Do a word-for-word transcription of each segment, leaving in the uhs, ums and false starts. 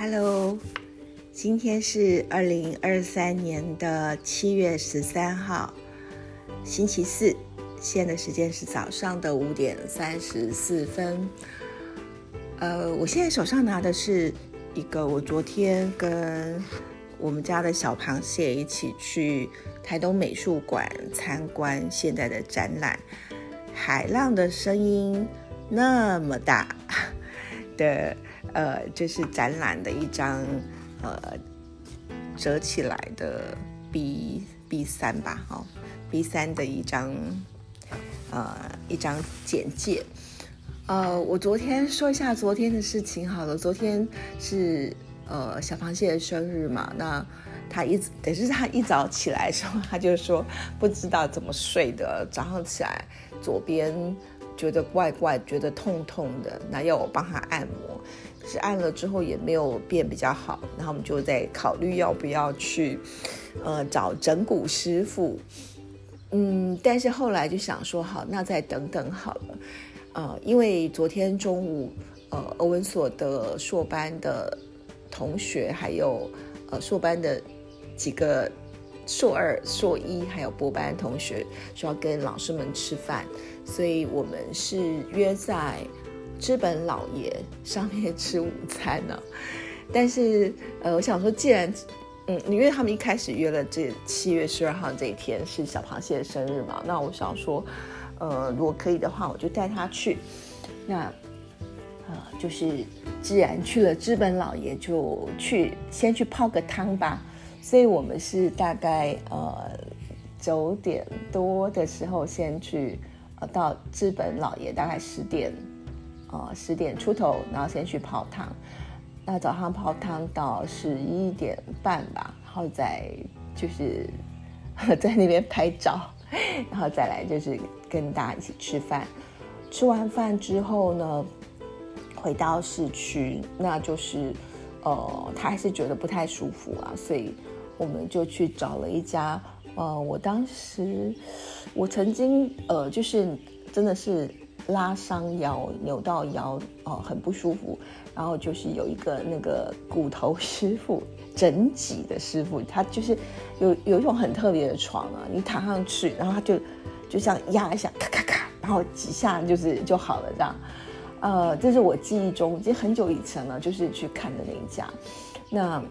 Hello， 今天是二零二三年的七月十三号，星期四，现在的时间是早上的五点三十四分。呃，我现在手上拿的是一个我昨天跟我们家的小螃蟹一起去台东美术馆参观现在的展览《海浪的声音那么大》的。呃，这是展览的一张呃折起来的 B B 三吧，哦 ，B 三的一张呃一张简介。呃，我昨天说一下昨天的事情好了。昨天是呃小螃蟹的生日嘛，那他一等是他一早起来的时候，他就说不知道怎么睡的，早上起来左边觉得怪怪，觉得痛痛的，那要我帮他按摩。是按了之后也没有变比较好，然后我们就在考虑要不要去呃找整骨师傅，嗯，但是后来就想说好，那再等等好了，呃，因为昨天中午呃欧文所的硕班的同学还有呃硕班的几个硕二、硕一还有博班同学说要跟老师们吃饭，所以我们是约在知本老爷上面吃午餐呢、啊，但是呃，我想说，既然嗯，因为他们一开始约了这七月十二号这一天是小螃蟹的生日嘛，那我想说，呃，如果可以的话，我就带他去。那呃，就是既然去了知本老爷，就去先去泡个汤吧。所以我们是大概呃九点多的时候先去，呃，到知本老爷大概十点。呃，十点出头，然后先去泡汤，那早上泡汤到十一点半吧，然后再就是在那边拍照，然后再来就是跟大家一起吃饭。吃完饭之后呢，回到市区，那就是呃，他还是觉得不太舒服啊，所以我们就去找了一家呃，我当时我曾经呃，就是真的是。拉伤腰，扭到腰，哦，很不舒服。然后就是有一个那个骨头师傅，整脊的师傅，他就是有有一种很特别的床啊，你躺上去，然后他就就像压一下，咔咔咔，然后几下就是就好了这样。呃，这是我记忆中，已经很久以前了，就是去看的那一家。那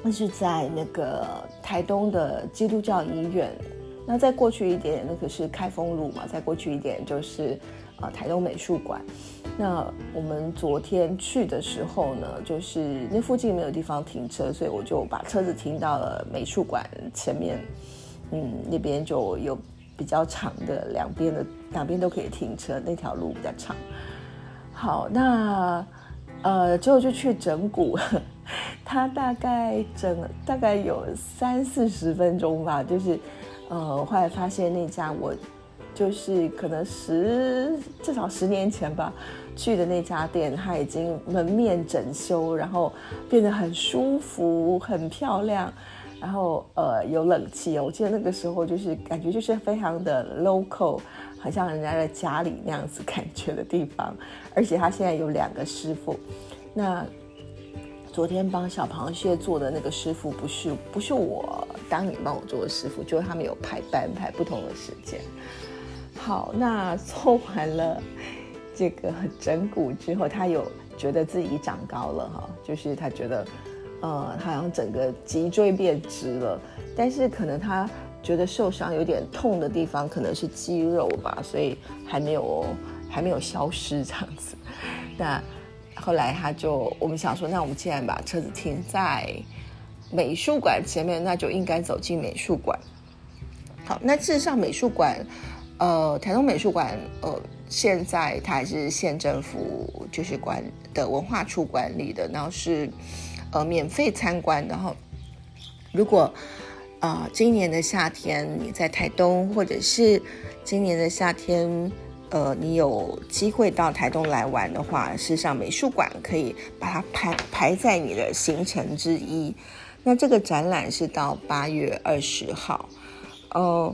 那是在那个台东的基督教医院。那再过去一点，那可是开封路嘛。再过去一点就是，呃，台东美术馆。那我们昨天去的时候呢，就是那附近没有地方停车，所以我就把车子停到了美术馆前面。嗯，那边就有比较长的，两边的两边都可以停车，那条路比较长。好，那呃，之后就去整骨。它大概整大概有三四十分钟吧，就是。呃，后来发现那家我就是可能十至少十年前吧去的那家店，它已经门面整修，然后变得很舒服、很漂亮，然后呃有冷气。我记得那个时候就是感觉就是非常的 local， 很像人家的家里那样子感觉的地方。而且它现在有两个师傅，那昨天帮小螃蟹做的那个师傅不是不是我当年帮我做的师傅，就是他们有排班排不同的时间。好，那做完了这个整骨之后，他有觉得自己长高了哈，就是他觉得呃他好像整个脊椎变直了，但是可能他觉得受伤有点痛的地方可能是肌肉吧，所以还没有还没有消失这样子。那后来他就，我们想说，那我们既然把车子停在美术馆前面，那就应该走进美术馆。好，那事实上美术馆，呃，台东美术馆，呃，现在它还是县政府就是管的文化处管理的，然后是呃免费参观的。然后，如果啊、呃、今年的夏天你在台东，或者是今年的夏天。呃，你有机会到台东来玩的话，事实上美术馆可以把它排排在你的行程之一。那这个展览是到八月二十号。呃，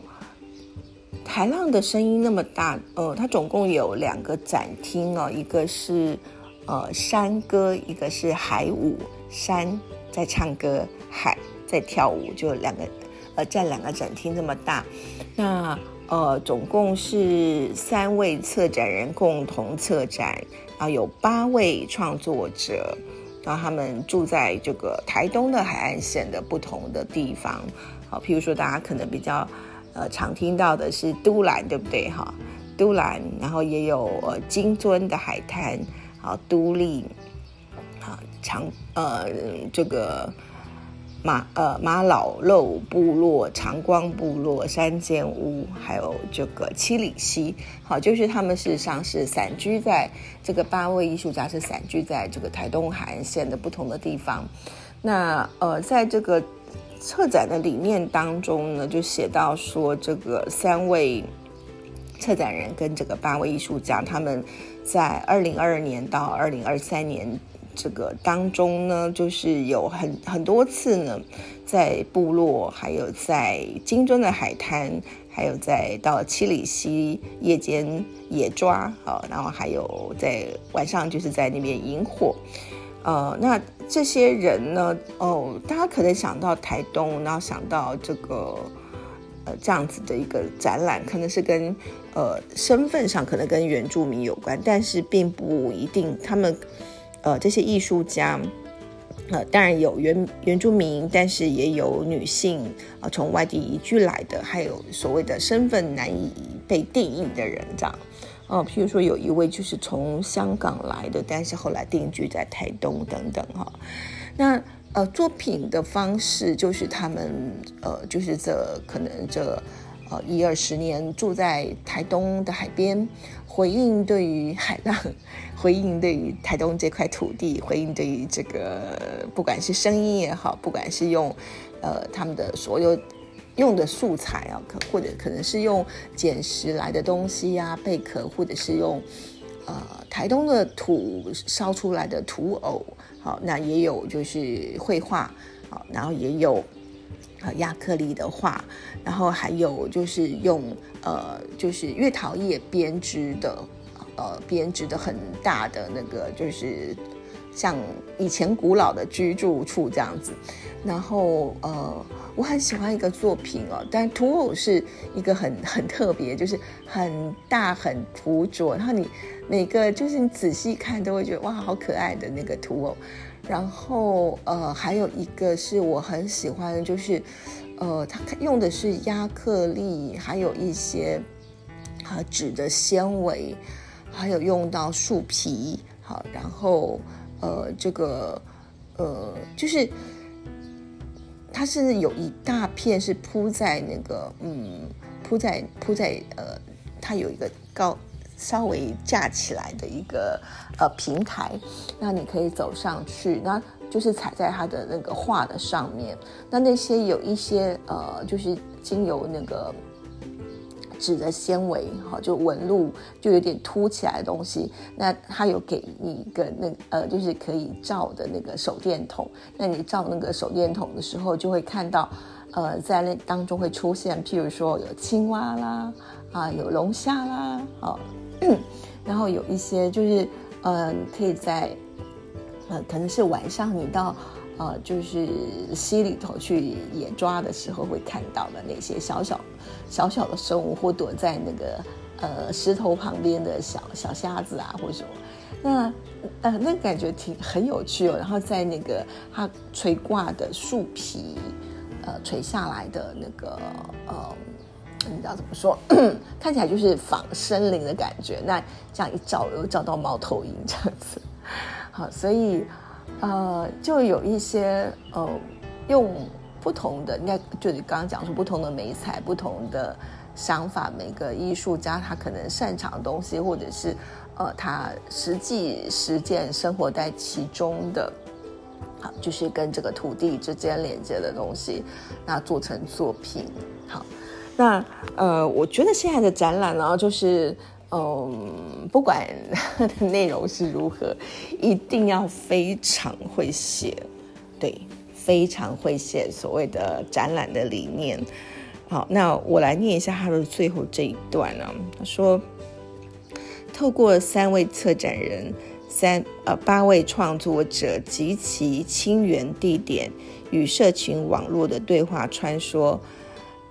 海浪的声音那么大，呃，它总共有两个展厅哦，一个是呃山歌，一个是海舞。山在唱歌，海在跳舞，就两个呃占两个展厅这么大。那呃总共是三位策展人共同策展，啊有八位创作者，然后他们住在这个台东的海岸线的不同的地方。好，譬如说大家可能比较呃常听到的是都兰，对不对哈？都兰，然后也有呃金樽的海滩，好都立，好长呃这个马呃马老肉部落、长光部落、山间屋，还有这个七里溪，好，就是他们事实上是散居在这个八位艺术家是散居在这个台东海岸线的不同的地方。那呃在这个策展的理念当中呢，就写到说这个三位策展人跟这个八位艺术家，他们在二零二二年到二零二三年这个当中呢，就是有很很多次呢，在部落，还有在金樽的海滩，还有在到七里溪夜间野抓，好，然后还有在晚上就是在那边引火，呃，那这些人呢，哦，大家可能想到台东，然后想到这个。呃，这样子的一个展览可能是跟呃身份上可能跟原住民有关，但是并不一定。他们呃这些艺术家，呃当然有原原住民，但是也有女性啊，从、呃、外地移居来的，还有所谓的身份难以被定义的人这样。哦、呃，譬如说有一位就是从香港来的，但是后来定居在台东等等哈、哦。那呃，作品的方式就是他们呃，就是这可能这呃一二十年住在台东的海边，回应对于海浪，回应对于台东这块土地，回应对于这个不管是声音也好，不管是用呃他们的所有用的素材啊，可或者可能是用捡拾来的东西啊，贝壳，或者是用。呃，台东的土烧出来的土偶，好，那也有就是绘画，好，然后也有呃亚克力的画，然后还有就是用呃就是月桃叶编织的，呃编织的很大的那个就是像以前古老的居住处这样子。然后呃我很喜欢一个作品哦，但土偶是一个很很特别，就是很大很捕捉，然后你每个就是你仔细看都会觉得哇好可爱的那个土偶。然后呃还有一个是我很喜欢的，就是呃它用的是亚克力，还有一些啊纸的纤维，还有用到树皮，好，然后呃这个呃就是。它是有一大片是铺在那个嗯铺在铺在呃它有一个高稍微架起来的一个呃平台，那你可以走上去，那就是踩在它的那个画的上面。那那些有一些呃就是经由那个纸的纤维，好，就纹路就有点凸起来的东西，那它有给你一个那呃就是可以照的那个手电筒，那你照那个手电筒的时候就会看到呃在那当中会出现譬如说有青蛙啦啊、呃、有龙虾啦好、嗯、然后有一些就是呃可以在呃可能是晚上你到呃就是溪里头去野抓的时候会看到的那些小小小小的生物，或躲在那个呃石头旁边的小小虾子啊或什么，那呃那感觉挺很有趣哦。然后在那个它垂挂的树皮呃垂下来的那个呃你知道怎么说看起来就是仿森林的感觉，那这样一照又照到猫头鹰这样子。好，所以呃，就有一些呃，用不同的，应该就是刚刚讲说不同的媒材、不同的想法，每个艺术家他可能擅长的东西，或者是呃，他实际实践生活在其中的，好，就是跟这个土地之间连接的东西，那做成作品。好，那呃，我觉得现在的展览呢，就是。嗯，不管它的内容是如何，一定要非常会写，对，非常会写所谓的展览的理念。好，那我来念一下他的最后这一段啊，他说，透过三位策展人三呃八位创作者及其亲缘地点与社群网络的对话穿梭，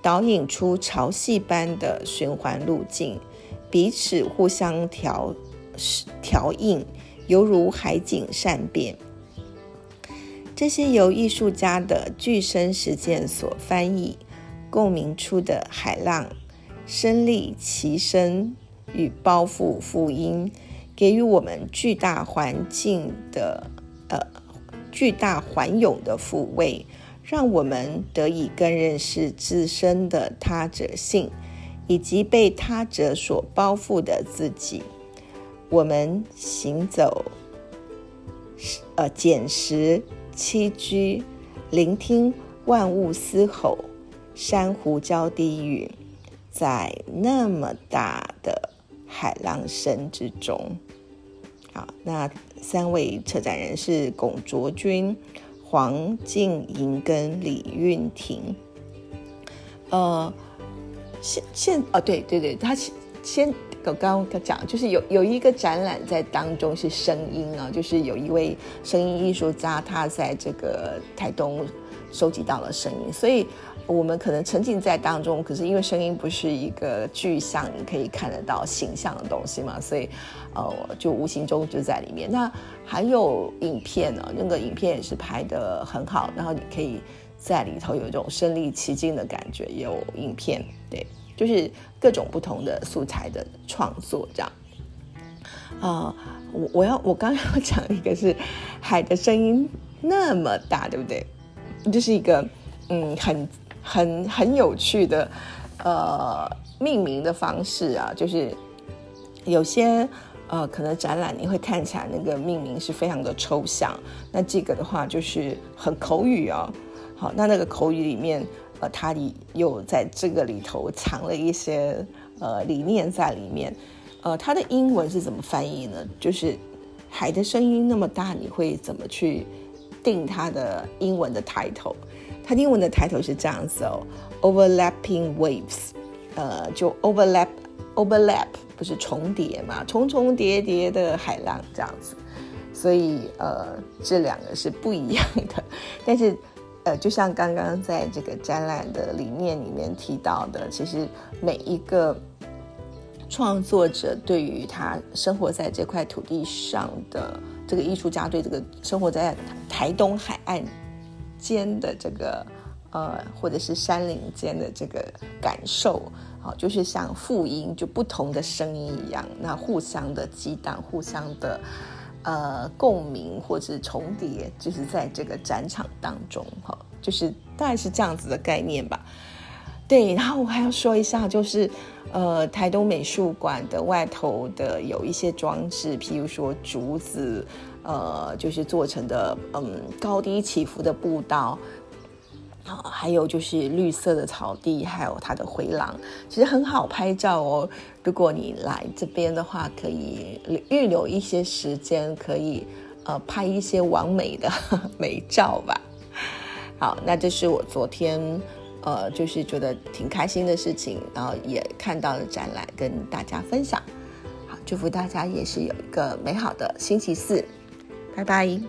导引出潮汐般的循环路径，彼此互相调调映，犹如海景善变。这些由艺术家的具身实践所翻译共鸣出的海浪身历其身与包覆复音，给予我们巨大环境的呃巨大环涌的抚慰，让我们得以更认识自身的他者性以及被他者所包覆的自己。我们行走、呃、捡拾、栖居，聆听万物嘶吼，珊瑚礁低语，在那么大的海浪声之中。好，那三位策展人是龚卓君、黄静莹跟李韵婷。呃，现现哦，对对对，他先我刚刚讲，就是有有一个展览在当中是声音啊，就是有一位声音艺术家，他在这个台东收集到了声音，所以我们可能沉浸在当中，可是因为声音不是一个具象你可以看得到形象的东西嘛，所以呃，就无形中就在里面。那还有影片呢、啊，那个影片也是拍得很好，然后你可以在里头有一种身临其境的感觉，也有影片，对，就是各种不同的素材的创作这样。呃，我我要我刚刚要讲一个是海的声音那么大，对不对？就是一个嗯很。很很有趣的呃命名的方式啊，就是有些呃可能展览你会看起来那个命名是非常的抽象，那这个的话就是很口语哦。好，那那个口语里面呃它又在这个里头藏了一些呃理念在里面。呃它的英文是怎么翻译呢？就是海的声音那么大，你会怎么去定它的英文的title？它英文的抬头是这样子哦 ，overlapping waves， 呃，就 overlap overlap 不是重叠嘛，重重叠叠的海浪这样子，所以呃，这两个是不一样的。但是呃，就像刚刚在这个展览的理念里面提到的，其实每一个创作者对于他生活在这块土地上的这个艺术家，对这个生活在台东海岸间的这个呃，或者是山林间的这个感受，好，就是像复音，就不同的声音一样，那互相的激荡，互相的呃共鸣或是重叠，就是在这个展场当中，哈，就是大概是这样子的概念吧。对，然后我还要说一下，就是呃，台东美术馆的外头的有一些装置，譬如说竹子。呃，就是做成的，嗯，高低起伏的步道，啊，还有就是绿色的草地，还有它的回廊，其实很好拍照哦。如果你来这边的话，可以预留一些时间，可以呃拍一些完美的呵呵美照吧。好，那这是我昨天呃，就是觉得挺开心的事情，然后也看到了展览，跟大家分享。好，祝福大家也是有一个美好的星期四。拜拜。